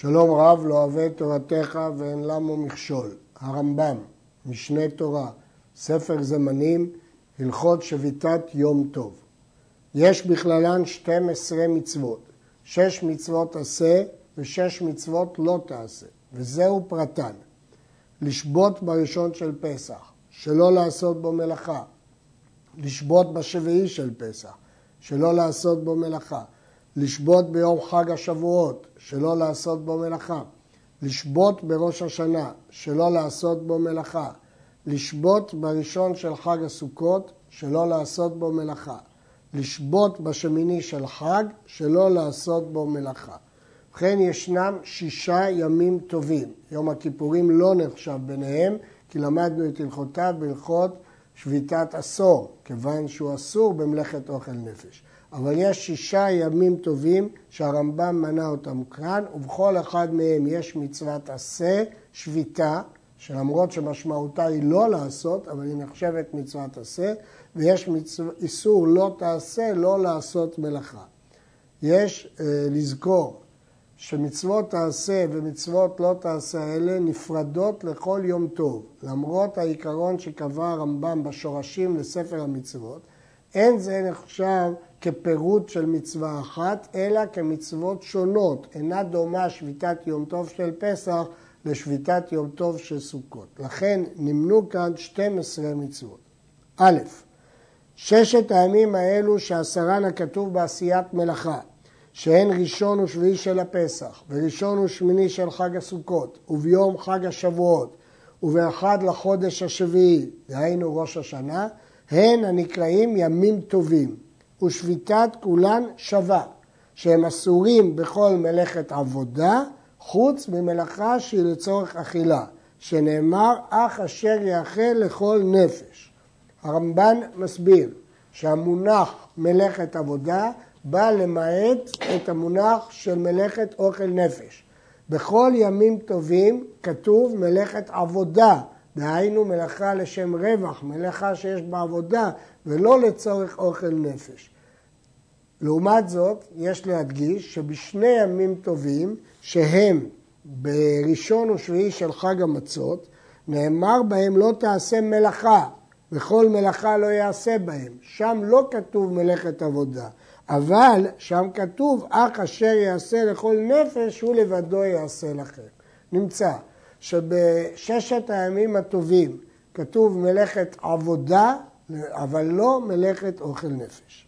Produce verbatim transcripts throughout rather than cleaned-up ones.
שלום רב לא אוהב תורתך ואין למו מכשול. הרמב"ם, משנה תורה, ספר זמנים, הלכות שביתת יום טוב. יש בכללן שתים עשרה מצוות, שש מצוות עשה ושש מצוות לא תעשה, וזהו פרטן. לשבות בראשון של פסח, שלא לעשות בו מלאכה. לשבות בשביעי של פסח, שלא לעשות בו מלאכה. לשבות ביום חג השבועות, שלא לעשות בו מלאכה. לשבות בראש השנה, שלא לעשות בו מלאכה. לשבות בראשון של חג הסוכות, שלא לעשות בו מלאכה. לשבות בשמיני של חג, שלא לעשות בו מלאכה. וכן ישנם שישה ימים טובים. יום הכיפורים לא נחשב ביניהם, כי למדנו את הלכותיו בהלכות שביתת עשור, כיוון שהוא אסור במלאכת אוכל נפש. אבל יש שישה ימים טובים שהרמב"ם מנה אותם כאן, ובכל אחד מהם יש מצוות עשה, שביתה, שלמרות שמשמעותה היא לא לעשות, אבל היא נחשבת מצוות עשה, ויש מצו... איסור לא תעשה, לא לעשות מלאכה. יש אה, לזכור שמצוות תעשה ומצוות לא תעשה האלה נפרדות לכל יום טוב. למרות העיקרון שקבע הרמב"ם בשורשים לספר המצוות, אין זה נחשב כפירוט של מצווה אחת, אלא כמצוות שונות. אינה דומה שביתת יום טוב של פסח לשביתת יום טוב של סוכות. לכן נמנו כאן שתים עשרה מצוות. א', ששת הימים האלו שעשרן הכתוב בעשיית מלאכה, שהן ראשון ושביעי של הפסח, וראשון ושמיני של חג הסוכות, וביום חג השבועות, ובאחד לחודש השביעי, דהיינו ראש השנה, הן הנקראים ימים טובים, ושביתת כולן שווה, שהם אסורים בכל מלאכת עבודה, חוץ ממלאכה שהיא לצורך אכילה, שנאמר אך אשר יאכל לכל נפש. הרמב"ן מסביר שהמונח מלאכת עבודה בא למעט את המונח של מלאכת אוכל נפש. בכל ימים טובים כתוב מלאכת עבודה, דהיינו מלאכה לשם רווח, מלאכה שיש בה עבודה ולא לצורך אוכל נפש. לעומת זאת, יש להדגיש שבשני ימים טובים, שהם בראשון ושביעי של חג המצות, נאמר בהם לא תעשה מלאכה, וכל מלאכה לא יעשה בהם. שם לא כתוב מלאכת עבודה, אבל שם כתוב אך אשר יעשה לכל נפש הוא לבדו יעשה לכם. נמצא שבששת הימים הטובים כתוב מלאכת עבודה, אבל לא מלאכת אוכל נפש.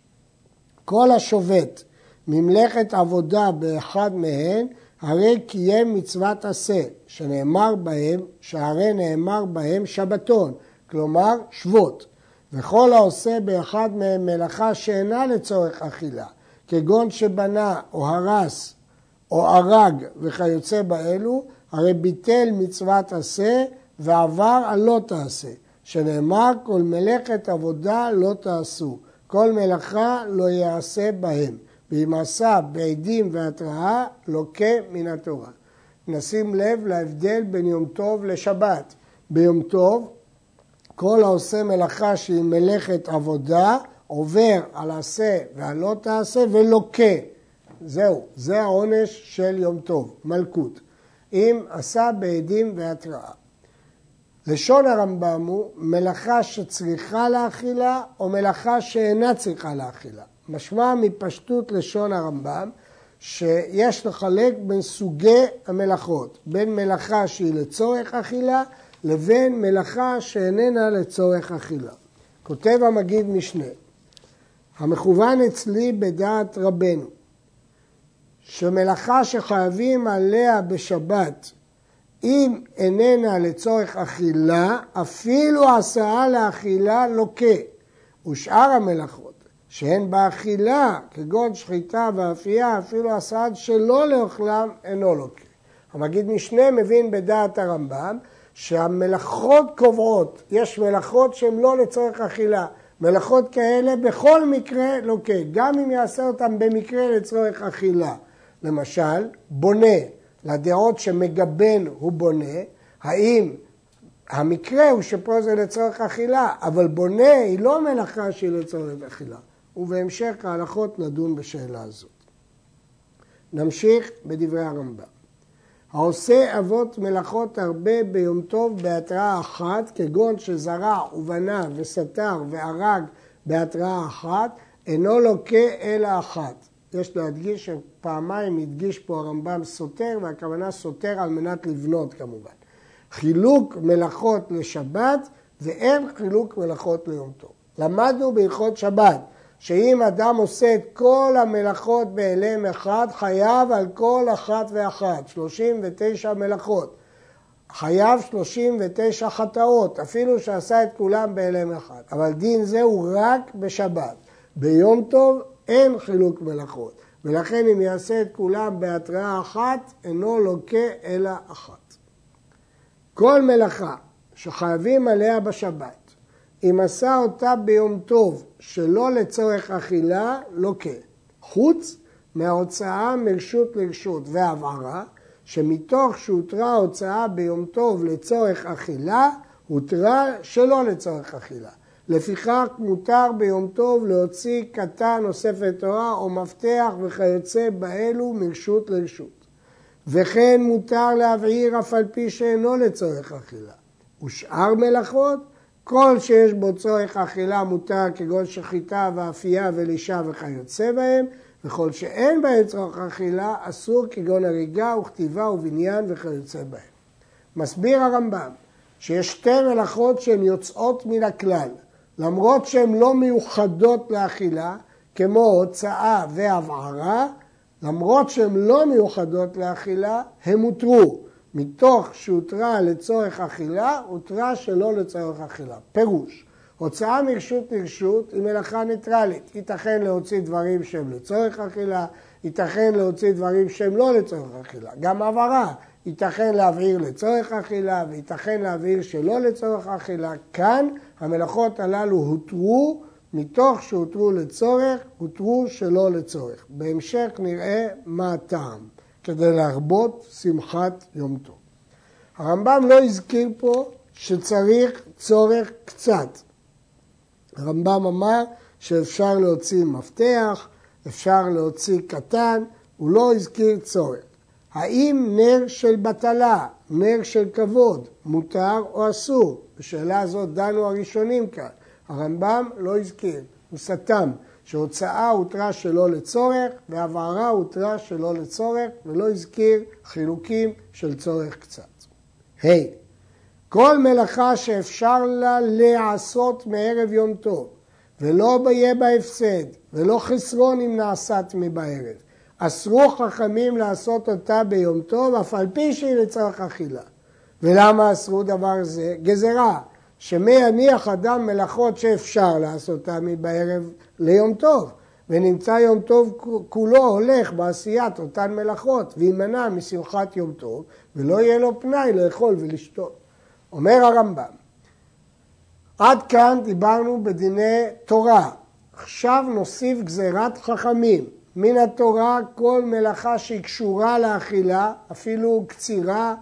כל השובת ממלאכת עבודה באחד מהן, הרי קיים מצוות עשה, שנאמר בהם, שהרי נאמר בהם שבתון, כלומר שבות. וכל העושה באחד מהם מלאכה שאינה לצורך אכילה, כגון שבנה או הרס או הרג וכיוצא באלו, הרי ביטל מצוות עשה ועבר על לא תעשה, שנאמר כל מלאכת עבודה לא תעשו, כל מלאכה לא יעשה בהם, ואם עשה בעדים והתראה לוקה מן התורה. נשים לב להבדל בין יום טוב לשבת. ביום טוב כל העושה מלאכה שהיא מלאכת עבודה עובר על עשה ועל לא תעשה ולוקה. זהו, זה העונש של יום טוב, מלכות. אם עשה בעדים והתראה. לשון הרמב"ם הוא מלאכה שצריכה לאכילה או מלאכה שאינה צריכה לאכילה. משמע מפשטות לשון הרמב"ם שיש לחלק בין סוגי המלאכות, בין מלאכה שהיא לצורך אכילה לבין מלאכה שאיננה לצורך אכילה. כותב המגיד משנה, המכוון אצלי בדעת רבנו, שמלאכה שחייבים עליה בשבת, אם איננה לצורך אכילה, אפילו עשאה לאכילה לוקה, ושאר המלאכות, שהן באכילה, כגון שחיטה ואפייה, אפילו עשאה שלא לאוכלם אינו לוקה. המגיד משנה מבין בדעת הרמב"ם, שהמלאכות קובעות, יש מלאכות שהן לא לצורך אכילה, מלאכות כאלה בכל מקרה לוקה, גם אם יעשה אותן במקרה לצורך אכילה. למשל, בונה, לדעות שמגבן הוא בונה, האם המקרה הוא שפה זה לצורך אכילה, אבל בונה היא לא מלאכה שהיא לצורך אכילה. ובהמשך ההלכות נדון בשאלה הזאת. נמשיך בדברי הרמב"ם. העושה אבות מלאכות הרבה ביום טוב בהתראה אחת, כגון שזרע ובנה וסתר והרג בהתראה אחת, אינו לוקה אלא אחת. יש להדגיש שפעמיים הדגיש פה הרמב"ם סותר, והכוונה סותר על מנת לבנות כמובן. חילוק מלאכות לשבת ואין חילוק מלאכות ליום טוב. למדנו בהלכות שבת שאם אדם עושה את כל המלאכות באלם אחד, חייב על כל אחת ואחת, שלושים ותשע מלאכות. חייב שלושים ותשע חטאות, אפילו שעשה את כולם באלם אחד. אבל דין זה הוא רק בשבת. ביום טוב אין חילוק מלאכות. ולכן אם יעשה את כולם בהתראה אחת, אינו לוקה אלא אחת. כל מלאכה שחייבים עליה בשבת, אם עשה אותה ביום טוב שלא לצורך אכילה, לוקה. חוץ מההוצאה מרשות לרשות והבערה, שמתוך שהותרה הוצאה ביום טוב לצורך אכילה, הותרה שלא לצורך אכילה. לפיכך מותר ביום טוב להוציא קטן או ספר תורה או מפתח וכיוצא באלו מרשות לרשות. וכן מותר להבעיר אף על פי שאינו לצורך אכילה. ושאר מלאכות, כל שיש בו צורך אכילה מותר, כגון שחיטה ואפייה ולישה וכיוצא בהם, וכל שאין בהם צורך אכילה אסור, כגון הריגה וכתיבה ובניין וכיוצא בהם. מסביר הרמב"ם שיש שתי מלאכות שהן יוצאות מן הכלל, למרות שהן לא מיוחדות לאכילה, כמו הוצאה והבערה, למרות שהן לא מיוחדות לאכילה, הן הותרו. מתוך שהותרה לצורך אכילה, הותרה שלא לצורך אכילה. פירוש, הוצאה מרשות לרשות היא מלאכה ניטרלית. ייתכן להוציא דברים שהם לצורך אכילה, ייתכן להוציא דברים שהם לא לצורך אכילה. גם הבערה, ייתכן להבעיר לצורך אכילה, וייתכן להבעיר שלא לצורך אכילה. כאן המלאכות הללו הותרו, מתוך שהותרו לצורך, הותרו שלא לצורך. בהמשך נראה מה הטעם. כדי להרבות שמחת יום טוב. הרמב"ם לא הזכיר פה שצריך צורך קצת. הרמב"ם אמר שאפשר להוציא מפתח, אפשר להוציא קטן, הוא לא הזכיר צורך. האם נר של בטלה, נר של כבוד, מותר או אסור? בשאלה הזאת דנו הראשונים כאן. הרמב"ם לא הזכיר, הוא סתם. שהוצאה הותרה שלא לצורך והבערה הותרה שלא לצורך ולא הזכיר חילוקים של צורך קצת. היי, hey, כל מלאכה שאפשר לה לעשות מערב יום טוב ולא יהיה בה הפסד ולא חסרון אם נעשת מבערב, אסרו חכמים לעשות אותה ביום טוב אף על פי שהיא לצורך אכילה. ולמה אסרו דבר זה? גזרה. שמי יניח אדם מלאכות שאפשר לעשותה מבערב ליום טוב, ונמצא יום טוב כולו הולך בעשיית אותן מלאכות, וימנע משמחת יום טוב, ולא יהיה לו פנאי לאכול ולשתות. אומר הרמב"ם, עד כאן דיברנו בדיני תורה, עכשיו נוסיף גזירת חכמים, מן התורה כל מלאכה שהיא קשורה לאכילה, אפילו קצירה,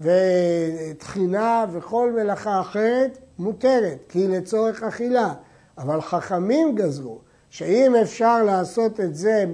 ותחינה וכל מלאכה אחרת מותרת, כי היא לצורך אכילה. אבל חכמים גזרו שאם אפשר לעשות את זה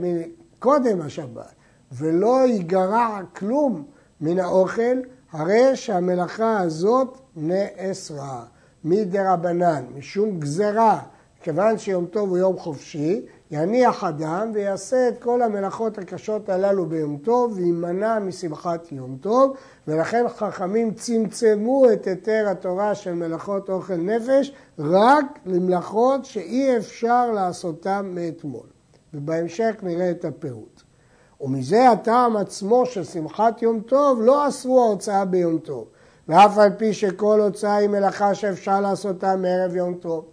קודם השבת ולא ייגרע כלום מן האוכל, הרי שהמלאכה הזאת נאסרה מדרבנן, משום גזרה, כיוון שיום טוב הוא יום חופשי, יניח אדם ויעשה את כל המלאכות הקשות הללו ביום טוב וימנע משמחת יום טוב, ולכן חכמים צמצמו את היתר התורה של מלאכות אוכל נפש רק למלאכות שאי אפשר לעשותן מאתמול. ובהמשך נראה את הפירוט. ומזה הטעם עצמו של שמחת יום טוב לא אסרו ההוצאה ביום טוב, ואף על פי שכל הוצאה היא מלאכה שאפשר לעשותה מערב יום טוב.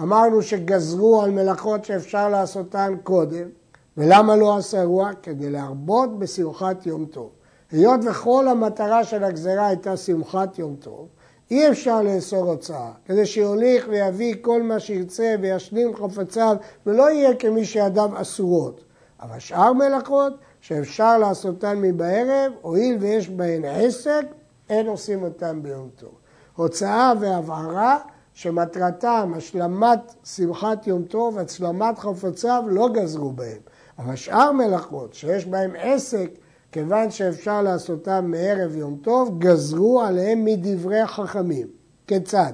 אמרנו שגזרו על מלאכות שאפשר לעשותן קודם, ולמה לא אסרו? כדי להרבות בשמחת יום טוב. היות וכל המטרה של הגזרה הייתה שמחת יום טוב, אי אפשר לאסור הוצאה, כדי שיוליך ויביא כל מה שירצה וישלים חפציו, ולא יהיה כמי שידיו אסורות. אבל שאר מלאכות שאפשר לעשותן מבערב, הואיל ויש בהן עסק, אין עושים אותן ביום טוב. הוצאה והבערה, שמטרתם השלמת שמחת יום טוב, השלמת חפציו, לא גזרו בהם. אבל שאר מלאכות שיש בהם עסק, כיוון שאפשר לעשותם מערב יום טוב, גזרו עליהם מדברי החכמים. כיצד?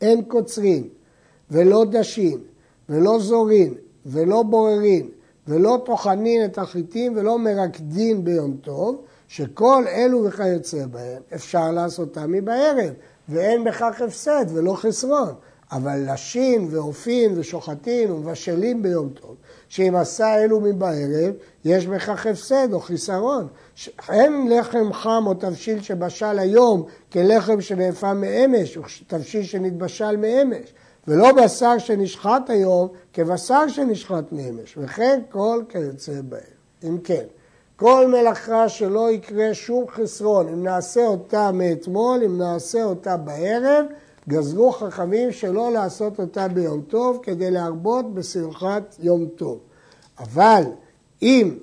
אין קוצרין, ולא דשין, ולא זורין, ולא בוררין, ולא טוחנין את החיטים, ולא מרקדין ביום טוב, שכל אלו וכיוצא בהם אפשר לעשותם מבערב, ואין בכך הפסד ולא חסרון. אבל לשים ועופים ושוחטים ומבשלים ביום טוב, שאם עשה אלו מבערב, יש בכך הפסד או חיסרון. אין לחם חם או תבשיל שבשל היום כלחם שנאפה מאמש, או תבשיל שנתבשל מאמש, ולא בשר שנשחט היום כבשר שנשחט מאמש, וכן כל כיוצא בהם. אם כן, כל מלאכה שלא יקרה שום חסרון, אם נעשה אותה מאתמול, אם נעשה אותה בערב, גזרו חכמים שלא לעשות אותה ביום טוב, כדי להרבות בשמחת יום טוב. אבל אם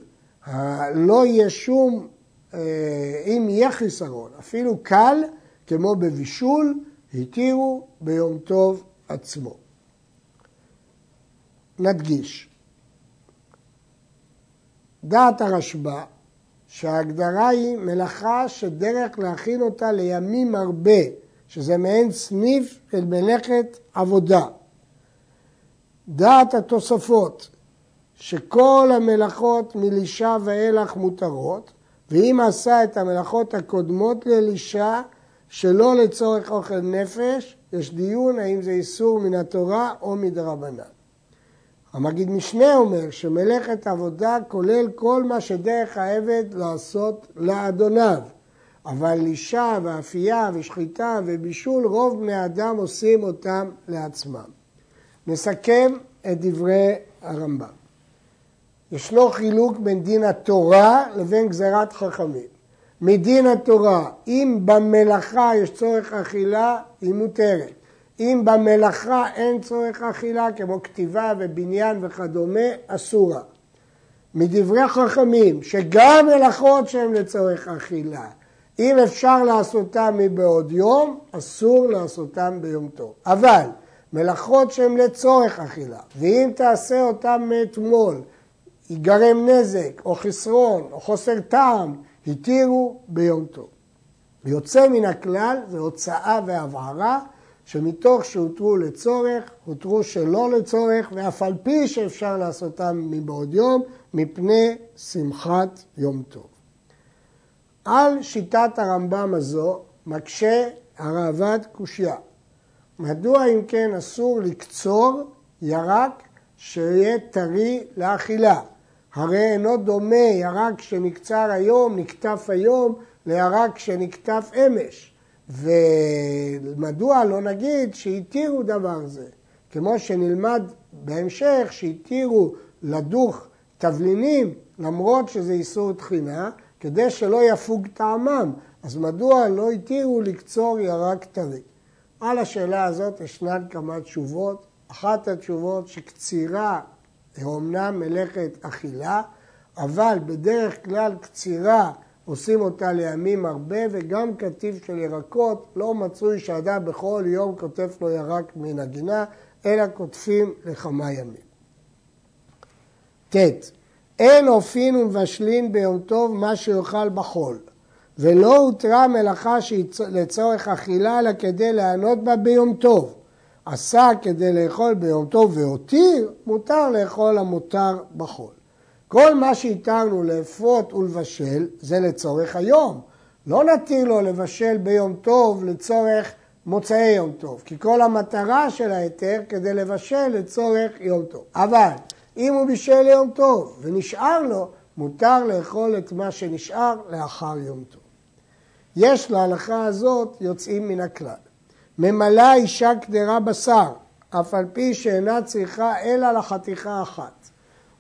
לא יהיה שום, אם יהיה חיסרון, אפילו קל, כמו בבישול, התירו ביום טוב עצמו. נדגיש. דעת הרשב"א, שההגדרה היא מלאכה שדרך להכין אותה לימים הרבה, שזה מעין סניף של מלאכת עבודה. דעת התוספות, שכל המלאכות מלישה ואילך מותרות, ואם עשה את המלאכות הקודמות ללישה, שלא לצורך אוכל נפש, יש דיון האם זה איסור מן התורה או מדרבנן. המגיד משנה אומר שמלאכת עבודה כולל כל מה שדרך העבד לעשות לאדוניו. אבל לישה ואפייה ושחיטה ובישול, רוב בני אדם עושים אותם לעצמם. נסכם את דברי הרמב"ם. ישנו חילוק בין דין התורה לבין גזירת חכמים. מדין התורה, אם במלאכה יש צורך אכילה, היא מותרת. אם במלאכה אין צורך אכילה, כמו כתיבה ובניין וכדומה, אסורה. מדברי חכמים, שגם מלאכות שהן לצורך אכילה, אם אפשר לעשותם מבעוד יום, אסור לעשותם ביום טוב. אבל מלאכות שהן לצורך אכילה, ואם תעשה אותם מאתמול, ייגרם נזק או חסרון או חוסר טעם, התירו ביום טוב. יוצא מן הכלל זה הוצאה והבהרה, שמתוך שהותרו לצורך, הותרו שלא לצורך, ואף על פי שאפשר לעשותם מבעוד יום, מפני שמחת יום טוב. על שיטת הרמב"ם הזו מקשה הרעב"ד קושיה. מדוע אם כן אסור לקצור ירק שיהיה טרי לאכילה? הרי אינו דומה ירק שנקצר היום, נקטף היום, לירק שנקטף אמש. ומדוע לא נגיד שהתירו דבר זה? כמו שנלמד בהמשך שהתירו לדוך תבלינים, למרות שזה איסור תחינה, כדי שלא יפוג טעמם, אז מדוע לא התירו לקצור ירק טרי? על השאלה הזאת ישנן כמה תשובות. אחת התשובות שקצירה היא אומנם מלאכת אכילה, אבל בדרך כלל קצירה עושים אותה לימים הרבה, וגם כתיב של ירקות לא מצוי שאדם בכל יום כותף לו ירק מן הגינה, אלא כותפים לכמה ימים. תת. אין אופין ומבשלין ביום טוב מה שיוכל בחול, ולא הותרה מלאכה לצורך אכילה, אלא כדי לענות בה ביום טוב. עשה כדי לאכול ביום טוב והותיר, מותר לאכול המותר בחול. כל מה שהתרנו לאפות ולבשל זה לצורך היום. לא נתיר לו לבשל ביום טוב לצורך מוצאי יום טוב, כי כל המטרה של ההיתר כדי לבשל לצורך יום טוב. אבל אם הוא בישל ליום טוב ונשאר לו, מותר לאכול את מה שנשאר לאחר יום טוב. יש להלכה הזאת יוצאים מן הכלל. ממלא אישה קדרה בשר, אף על פי שאינה צריכה אלא לחתיכה אחת.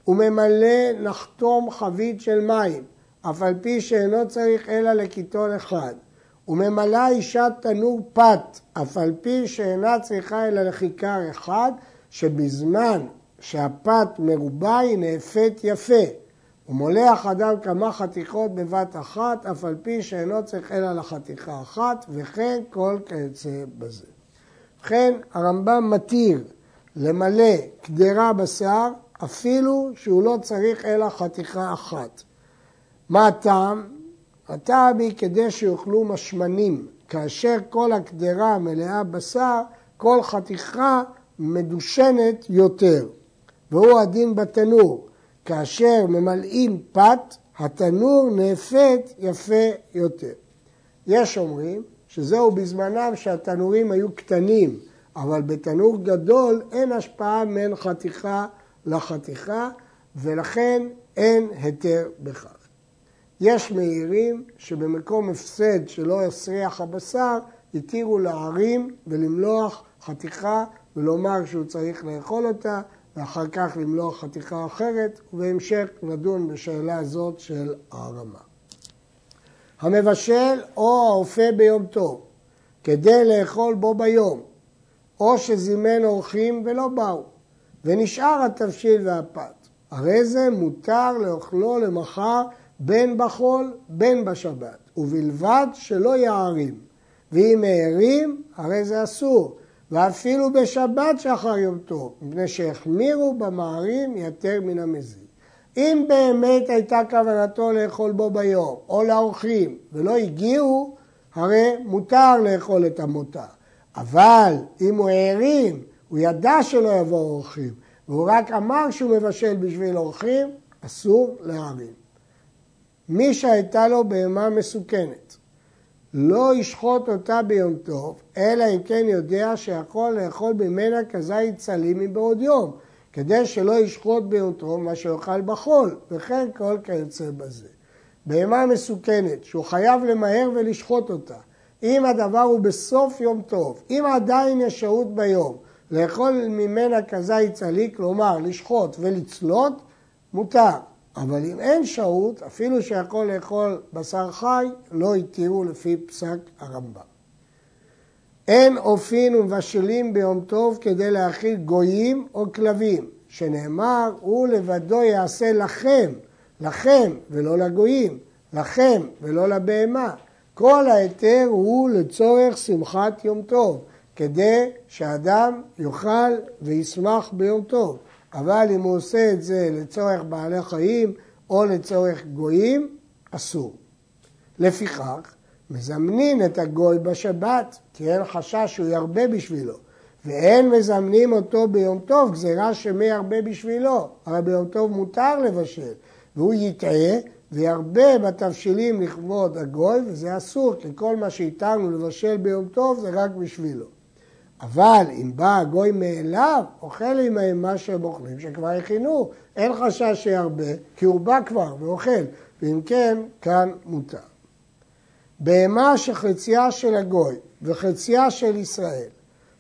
וממלא נחתום חבית של מים, אף על פי שאינו צריך אלא לכיתון אחד. וממלא אישה תנור פת, אף על פי שאינה צריכה אלא לכיכר אחד, שבזמן שהפת מרובה היא נאפת יפה, ומולח אדם כמה חתיכות בבת אחת, אף על פי שאינו צריך אלא לחתיכה אחת, וכן כל כיוצא בזה. וכן הרמב"ם מתיר למלא קדרה בשר, אפילו שהוא לא צריך אלא חתיכה אחת. מה הטעם? הטעם היא כדי שיוכלו משמנים. כאשר כל הקדרה מלאה בשר, כל חתיכה מדושנת יותר. והוא הדין בתנור. כאשר ממלאים פת, התנור נאפת יפה יותר. יש אומרים שזהו בזמנם שהתנורים היו קטנים, אבל בתנור גדול אין השפעה מן חתיכה לחתיכה, ולכן אין היתר בכך. יש מהירים שבמקום הפסד שלא יסריח הבשר, יתירו להרים ולמלוח חתיכה ולומר שהוא צריך לאכול אותה, ואחר כך למלוח חתיכה אחרת, ובהמשך נדון בשאלה הזאת של הרמה. המבשל או האופה ביום טוב, כדי לאכול בו ביום, או שזימן אורחים ולא באו, ונשאר התבשיל והפת. הרי זה מותר לאוכלו למחר בין בחול בין בשבת, ובלבד שלא יערים, ואם הערים הרי זה אסור, ואפילו בשבת שאחר יום טוב, מפני שהחמירו במערים יותר מן המזיק. אם באמת הייתה כוונתו לאכול בו ביום, או לאורחים, ולא הגיעו, הרי מותר לאכול את המותר. אבל אם הוא הערים, הוא ידע שלא יבוא אורחים, והוא רק אמר שהוא מבשל בשביל אורחים, אסור להערים. מי שהייתה לו בהמה מסוכנת, לא ישחוט אותה ביום טוב, אלא אם כן יודע שיכול לאכול ממנה כזית צלים מבעוד יום, כדי שלא ישחוט ביום טוב מה שיאכל בחול, וכן כל כיוצא בזה. בהמה מסוכנת, שהוא חייב למהר ולשחוט אותה, אם הדבר הוא בסוף יום טוב, אם עדיין יש שהות ביום, לאכול ממנה כזית צלי, כלומר לשחוט ולצלות, מותר. אבל אם אין שהות, אפילו שיכול לאכול בשר חי, לא יתירו לפי פסק הרמב"ם. אין אופין ומבשלים ביום טוב כדי להאכיל גויים או כלבים, שנאמר, הוא לבדו יעשה לכם, לכם ולא לגויים, לכם ולא לבהמה. כל ההיתר הוא לצורך שמחת יום טוב, כדי שאדם יאכל וישמח ביום טוב. אבל אם הוא עושה את זה לצורך בעלי חיים או לצורך גויים, אסור. לפיכך, מזמנים את הגוי בשבת, כי אין חשש שהוא ירבה בשבילו, ואין מזמנים אותו ביום טוב, גזירה שמי ירבה בשבילו, הרי ביום טוב מותר לבשל, והוא יטעה וירבה בתבשילים לכבוד הגוי, וזה אסור, כי כל מה שאיתנו לבשל ביום טוב זה רק בשבילו. אבל אם בא הגוי מאליו, אוכל עם מה שהם אוכלים, שכבר הכינו, אין חשש שירבה, כי הוא בא כבר ואוכל, ואם כן, כאן מותר. בהמה שחצייה של הגוי וחצייה של ישראל,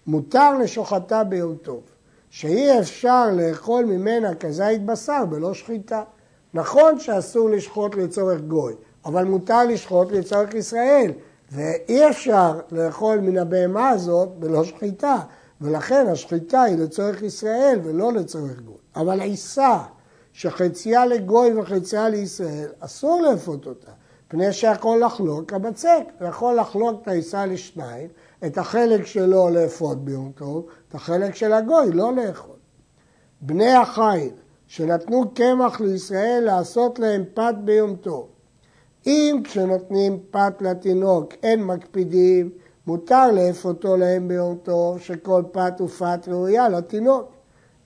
מותר לשוחטה ביום טוב, שאי אפשר לאכול ממנה כזית בשר בלא שחיטה. נכון שאסור לשחוט לצורך גוי, אבל מותר לשחוט לצורך ישראל, ואי אפשר לאכול מן הבהמה הזאת בלא שחיטה, ולכן השחיטה היא לצורך ישראל ולא לצורך גוי. אבל עיסה שחצייה לגוי וחצייה לישראל, אסור לאפות אותה, פני שיכול לחלוק הבצק, יכול לחלוק את העיסה לשניים, את החלק שלו לאפות ביום טוב, את החלק של הגוי לא לאכול. בני החיל שנתנו קמח לישראל לעשות להם פת ביום טוב, אם כשנותנים פת לתינוק אין מקפידים, מותר לאפותו להם ביום טוב, שכל פת ופת ראויה לתינוק.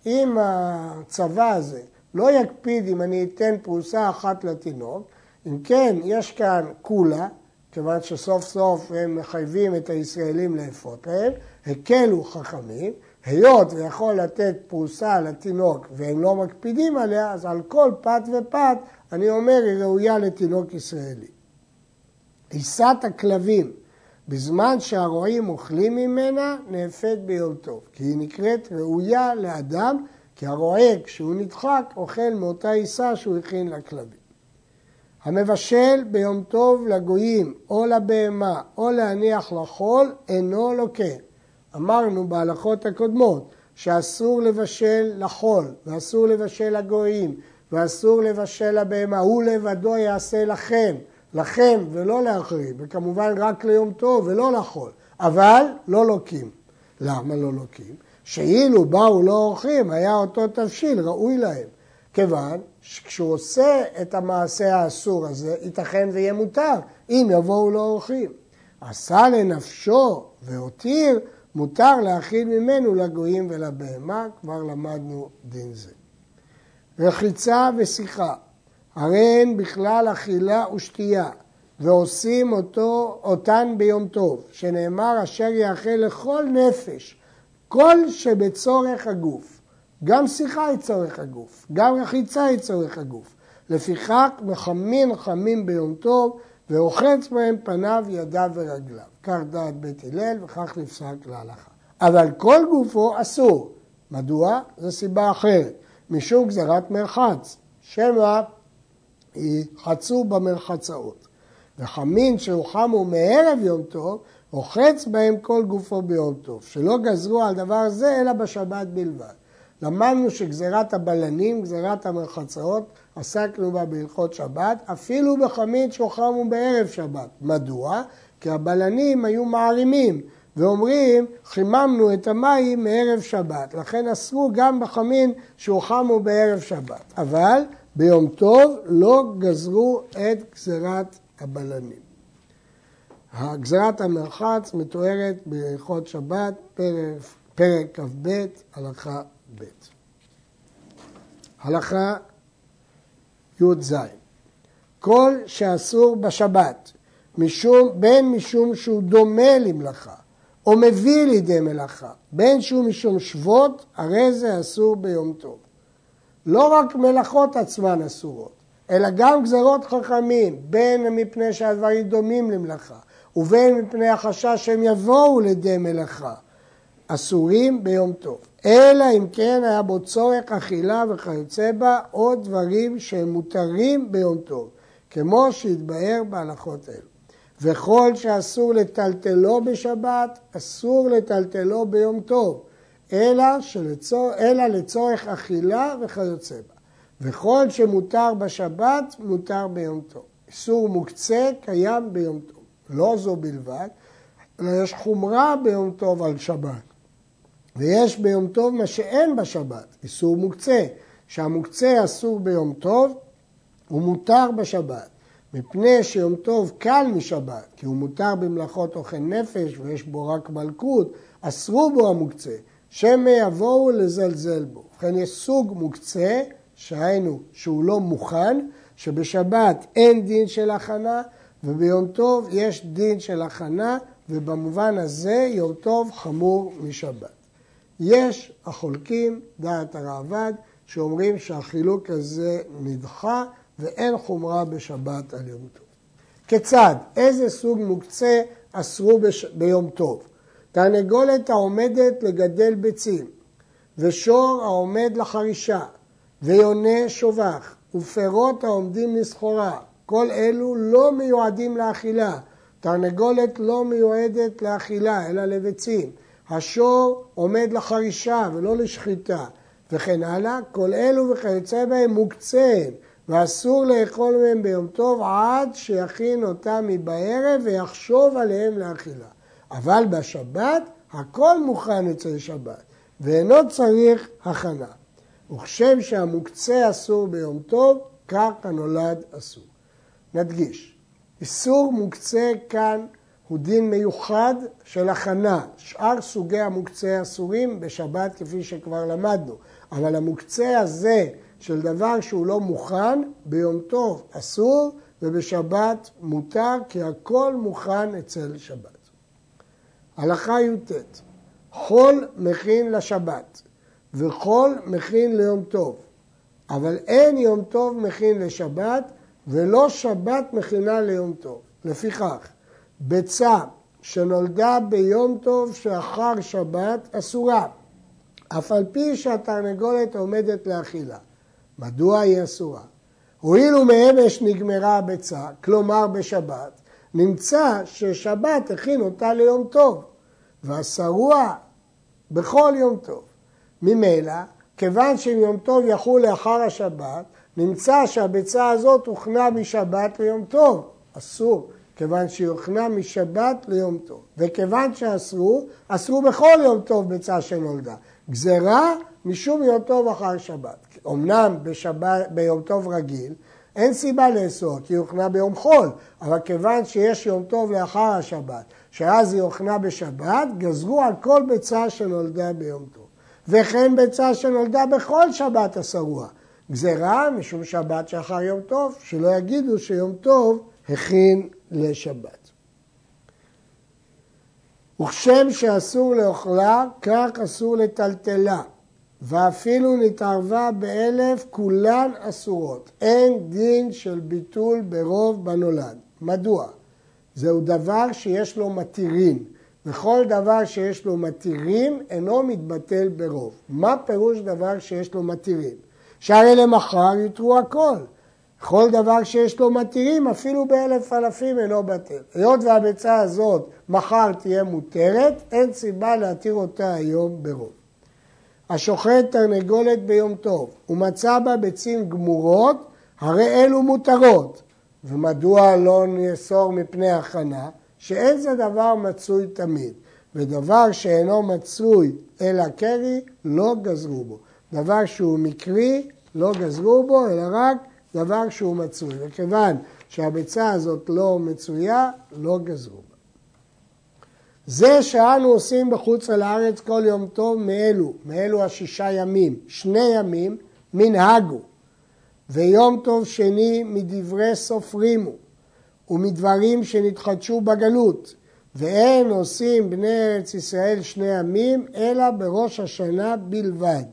אם הצבא הזה לא יקפיד אם אני אתן פרוסה אחת לתינוק, אם כן, יש כאן כולה, כיוון שסוף סוף הם מחייבים את הישראלים לאפות להם, הקלו חכמים, היות ויכול לתת פרוסה לתינוק והם לא מקפידים עליה, אז על כל פת ופת, אני אומר, היא ראויה לתינוק ישראלי. עיסת הכלבים, בזמן שהרועים אוכלים ממנה, נאפת ביום טוב, כי היא נקראת ראויה לאדם, כי הרועה כשהוא נדחק, אוכל מאותה עיסה שהוא הכין לכלבים. המבשל ביום טוב לגויים או לבהמה או להניח לחול אינו לוקה. אמרנו בהלכות הקודמות שאסור לבשל לחול ואסור לבשל לגויים ואסור לבשל לבהמה. הוא לבדו יעשה לכם, לכם ולא לאחרים, וכמובן רק ליום טוב ולא לחול, אבל לא לוקים. למה לא לוקים? שאילו באו לא אורחים היה אותו תבשיל ראוי להם. כיוון שכשהוא עושה את המעשה האסור הזה, ייתכן ויהיה מותר, אם יבואו לו אורחים. עשה לנפשו והותיר, מותר להכיל ממנו לגויים ולבהמה, כבר למדנו דין זה. רחיצה ושיחה, הרי הן בכלל אכילה ושתייה, ועושים אותו, אותן ביום טוב, שנאמר אשר יאכל לכל נפש, כל שבצורך הגוף. גם שיחה היא צורך הגוף, גם רחיצה היא צורך הגוף. לפיכך מחמין חמים ביום טוב, ואוחץ בהם פניו, ידיו ורגליו. כך דעת בית הלל וכך נפסק להלכה. אבל כל גופו אסור. מדוע? זו סיבה אחרת. משום גזרת מרחץ, שמא יחצו במרחצאות. וחמין שהוחמו מערב יום טוב, אוחץ בהם כל גופו ביום טוב. שלא גזרו על דבר זה, אלא בשבת בלבד. למדנו שגזרת הבלנים, גזרת המרחצאות, עסקנו בה בהלכות שבת, אפילו בחמין שהוחמו בערב שבת. מדוע? כי הבלנים היו מערימים, ואומרים, חיממנו את המים מערב שבת. לכן אסרו גם בחמין שהוחמו בערב שבת. אבל ביום טוב לא גזרו את גזרת הבלנים. גזרת המרחץ מתוארת בהלכות שבת, פרק, פרק כ"ב, הלכה ב'. הלכה י"ז. כל שאסור בשבת, משום, בין משום שהוא דומה למלאכה, או מביא לידי מלאכה, בין שהוא משום שבות, הרי זה אסור ביום טוב. לא רק מלאכות עצמן אסורות, אלא גם גזרות חכמים, בין מפני שהדברים דומים למלאכה, ובין מפני החשש שהם יבואו לידי מלאכה, אסורים ביום טוב. אלא אם כן היה בו צורך, אכילה וכיוצא בה, או דברים שהם מותרים ביום טוב, כמו שהתבאר בהלכות אלו. וכל שאסור לטלטלו בשבת, אסור לטלטלו ביום טוב, אלא, שלצור, אלא לצורך אכילה וכיוצא בה. וכל שמותר בשבת, מותר ביום טוב. איסור מוקצה קיים ביום טוב. לא זו בלבד, אלא יש חומרה ביום טוב על שבת. ויש ביום טוב מה שאין בשבת, איסור מוקצה. שהמוקצה אסור ביום טוב, הוא מותר בשבת. מפני שיום טוב קל משבת, כי הוא מותר במלאכות אוכל נפש ויש בו רק מלכות, אסרו בו המוקצה, שמא יבואו לזלזל בו. וכן יש סוג מוקצה, שהיינו שהוא לא מוכן, שבשבת אין דין של הכנה, וביום טוב יש דין של הכנה, ובמובן הזה יום טוב חמור משבת. יש החולקים, דעת הרעב"ד, שאומרים שהחילוק הזה נדחה, ואין חומרה בשבת על יום טוב. כיצד? איזה סוג מוקצה אסרו בש... ביום טוב? תרנגולת העומדת לגדל ביצים, ושור העומד לחרישה, ויונה שובח, ופירות העומדים לסחורה. כל אלו לא מיועדים לאכילה. תרנגולת לא מיועדת לאכילה, אלא לביצים. השור עומד לחרישה ולא לשחיטה, וכן הלאה. כל אלו וכיוצא בהם מוקצים. ואסור לאכול מהם ביום טוב עד שיכין אותם מבערב ויחשוב עליהם לאכילה. אבל בשבת הכל מוכן אצל שבת, ואינו צריך הכנה. וכשם שהמוקצה אסור ביום טוב, כך הנולד אסור. נדגיש, איסור מוקצה כאן הוא דין מיוחד של הכנה. שאר סוגי המוקצה אסורים בשבת כפי שכבר למדנו, אבל המוקצה הזה של דבר שהוא לא מוכן, ביום טוב אסור, ובשבת מותר, כי הכל מוכן אצל שבת. הלכה י"ט, חול מכין לשבת, וחול מכין ליום טוב, אבל אין יום טוב מכין לשבת, ולא שבת מכינה ליום טוב. לפיכך, ביצה שנולדה ביום טוב שאחר שבת אסורה, אף על פי שהתרנגולת עומדת לאכילה. מדוע היא אסורה? הואילו מאמש נגמרה הביצה, כלומר בשבת, נמצא ששבת הכין אותה ליום טוב, ואסרוה בכל יום טוב. ממילא, כיוון שיום טוב יחול לאחר השבת, נמצא שהביצה הזאת הוכנה משבת ליום טוב. אסור, כיוון שהיא הוכנה משבת ליום טוב. וכיוון שאסרו, אסרו בכל יום טוב ביצה שנולדה. גזרה משום יום טוב אחר שבת. אמנם בשבת, ביום טוב רגיל, אין סיבה לאסור, כי יוכנה ביום חול, אבל כיוון שיש יום טוב לאחר השבת, שאז היא יוכנה בשבת, גזרו על כל ביצה שנולדה ביום טוב. וכן ביצה שנולדה בכל שבת אסרוה. גזרה משום שבת שאחר יום טוב, שלא יגידו שיום טוב הכין לשבת. וכשם שאסור לאוכלה, כך אסור לטלטלה, ואפילו נתערבה באלף כולן אסורות. אין דין של ביטול ברוב בנולד. מדוע? זהו דבר שיש לו מתירים, וכל דבר שיש לו מתירים אינו מתבטל ברוב. מה פירוש דבר שיש לו מתירים? שהרי למחר יותרו הכל. כל דבר שיש לו מתירים, אפילו באלף אלפים אינו בטל. היות והביצה הזאת מחר תהיה מותרת, אין סיבה להתיר אותה היום ברוב. השוחט תרנגולת ביום טוב, ומצא בה ביצים גמורות, הרי אלו מותרות. ומדוע לא נאסור מפני הכנה? שאין זה דבר מצוי תמיד, ודבר שאינו מצוי אלא קרי, לא גזרו בו. דבר שהוא מקרי, לא גזרו בו, אלא רק דבר שהוא מצוי. וכיוון שהביצה הזאת לא מצויה, לא גזרו בה. זה שאנו עושים בחוץ על הארץ כל יום טוב, מאלו, מאלו השישה ימים, שני ימים, מנהגו. ויום טוב שני מדברי סופרימו, ומדברים שנתחדשו בגלות. ואין עושים בני ארץ ישראל שני ימים, אלא בראש השנה בלבד.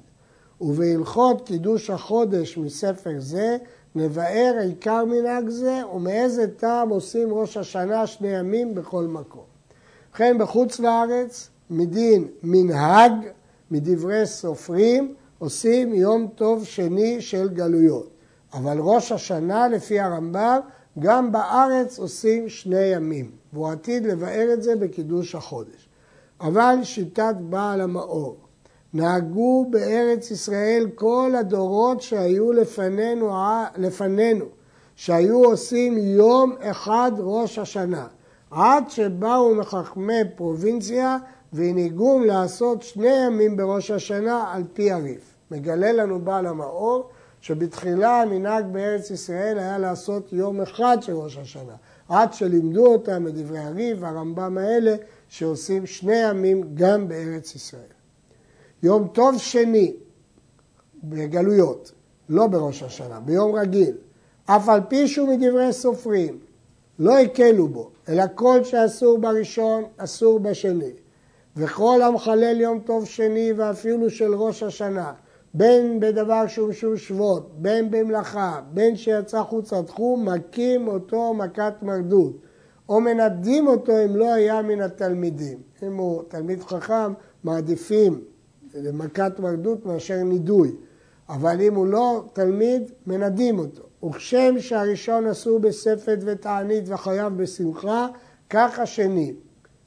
ובהלכות קידוש החודש מספר זה, נבאר עיקר מנהג זה, ומאיזה טעם עושים ראש השנה שני ימים בכל מקום. וכן בחוץ לארץ, מדין מנהג, מדברי סופרים, עושים יום טוב שני של גלויות. אבל ראש השנה, לפי הרמב"ם, גם בארץ עושים שני ימים, והוא עתיד לבאר את זה בקידוש החודש. אבל שיטת בעל המאור, נהגו בארץ ישראל כל הדורות שהיו לפנינו, לפנינו, שהיו עושים יום אחד ראש השנה, עד שבאו מחכמי פרובינציה והנהיגום לעשות שני ימים בראש השנה על פי הריף. מגלה לנו בעל המאור שבתחילה המנהג בארץ ישראל היה לעשות יום אחד של ראש השנה, עד שלימדו אותם מדברי הרי"ף והרמב"ם האלה שעושים שני ימים גם בארץ ישראל. יום טוב שני בגלויות, לא בראש השנה, ביום רגיל, אף על פי שהוא מדברי סופרים, לא הקלו בו, אלא כל שאסור בראשון אסור בשני, וכל המחלל יום טוב שני ואפילו של ראש השנה, בין בדבר שהוא משום שבות, בין במלאכה, בין שיצא חוץ התחום, מכים אותו מכת מרדות, או מנדים אותו אם לא היה מן התלמידים. אם הוא תלמיד חכם, מעדיפים למכת מרדות מאשר נידוי, אבל אם הוא לא תלמיד, מנדים אותו. וכשם שהראשון עשו בספת ותענית וחייב בשמחה, כך השני.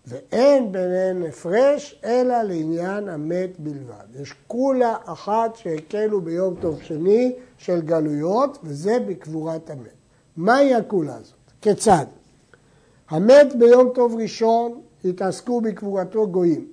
ואין ביניהן הפרש, אלא לעניין המת בלבד. יש כולה אחת שהקלו ביום טוב שני של גלויות, וזה בקבורת המת. מהי הכולה הזאת? כיצד? המת ביום טוב ראשון התעסקו בקבורתו גויים,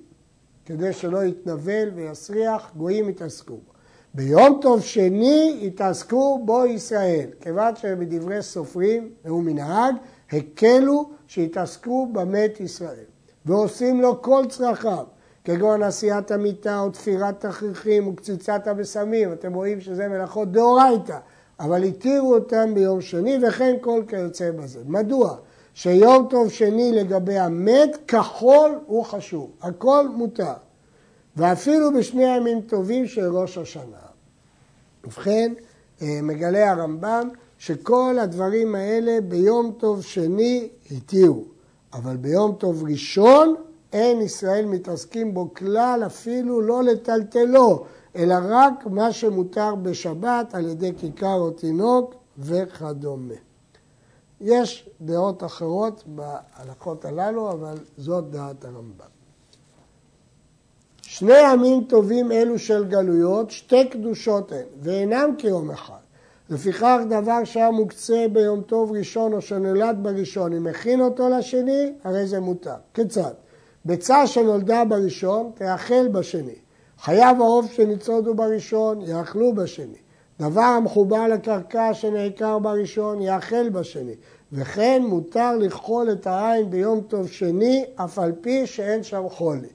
כדי שלא יתנבל ויסריח, גויים התעסקו בו. ביום טוב שני התעסקו בו ישראל, כיוון שבדברי סופרים, והוא מנהג, הקלו שהתעסקו במת ישראל. ועושים לו כל צרכיו, כגון עשיית המיטה או תפירת תכריכים וקציצת הבשמים, אתם רואים שזה מלאכות דאורייתא, אבל התירו אותם ביום שני וכן כל כיוצא בזה. מדוע? שיום טוב שני לגבי המת כחול הוא חשוב, הכל מותר, ואפילו בשני ימים טובים של ראש השנה. ובכן, מגלה הרמב"ם שכל הדברים האלה ביום טוב שני התירו. אבל ביום טוב ראשון אין ישראל מתעסקים בו כלל, אפילו לא לטלטלו, אלא רק מה שמותר בשבת על ידי כיכר או תינוק וכדומה. יש דעות אחרות בהלכות הללו, אבל זאת דעת הרמב"ם. שני ימים טובים אלו של גלויות, שתי קדושות הן, ואינם כיום אחד. לפיכך דבר שהיה מוקצה ביום טוב ראשון או שנולד בראשון, אם הכין אותו לשני, הרי זה מותר. כיצד? ביצה שנולדה בראשון, תאכל בשני. חייב העוף שניצודו בראשון, יאכלו בשני. דבר המחובר לקרקע שנעקר בראשון יאכל בשני, וכן מותר לכחול את העין ביום טוב שני, אף על פי שאין שם חולי.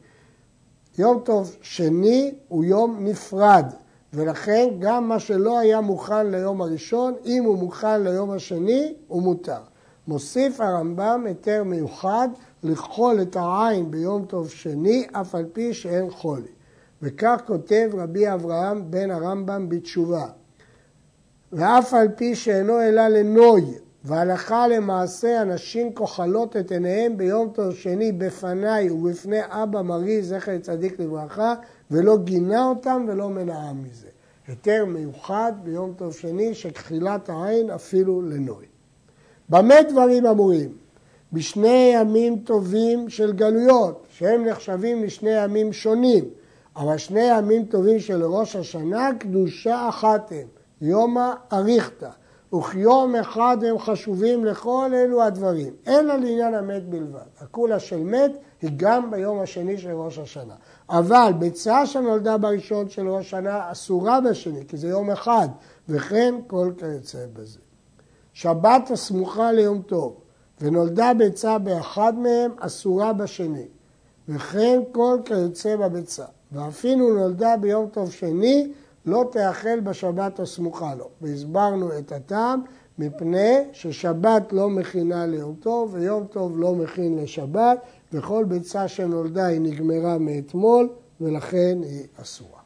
יום טוב שני הוא יום נפרד, ולכן גם מה שלא היה מוכן ליום הראשון, אם הוא מוכן ליום השני, הוא מותר. מוסיף הרמב"ם היתר מיוחד לכחול את העין ביום טוב שני, אף על פי שאין חולי. וכך כותב רבי אברהם בן הרמב"ם בתשובה. ואף על פי שאינו אלא לנוי, והלכה למעשה אנשים כוחלות את עיניהם ביום טוב שני בפניי ובפני אבא מרי זכר צדיק לברכה, ולא גינה אותם ולא מנעה מזה. היתר מיוחד ביום טוב שני שכחילת העין אפילו לנוי. במה דברים אמורים? בשני ימים טובים של גלויות, שהם נחשבים לשני ימים שונים, אבל שני ימים טובים של ראש השנה קדושה אחת הם, יומא אריכתא, וכיום אחד הם חשובים לכל אלו הדברים, אלא לעניין המת בלבד. הכולה של מת היא גם ביום השני של ראש השנה. אבל ביצה שנולדה בראשון של ראש השנה אסורה בשני, כי זה יום אחד, וכן כל כיוצא בזה. שבת הסמוכה ליום טוב, ונולדה ביצה באחד מהם אסורה בשני, וכן כל כיוצא בביצה. ואפילו נולדה ביום טוב שני, לא תאכל בשבת הסמוכה לו. והסברנו את הטעם, מפני ששבת לא מכינה ליום טוב, ויום טוב לא מכין לשבת, וכל ביצה שנולדה היא נגמרה מאתמול, ולכן היא אסורה.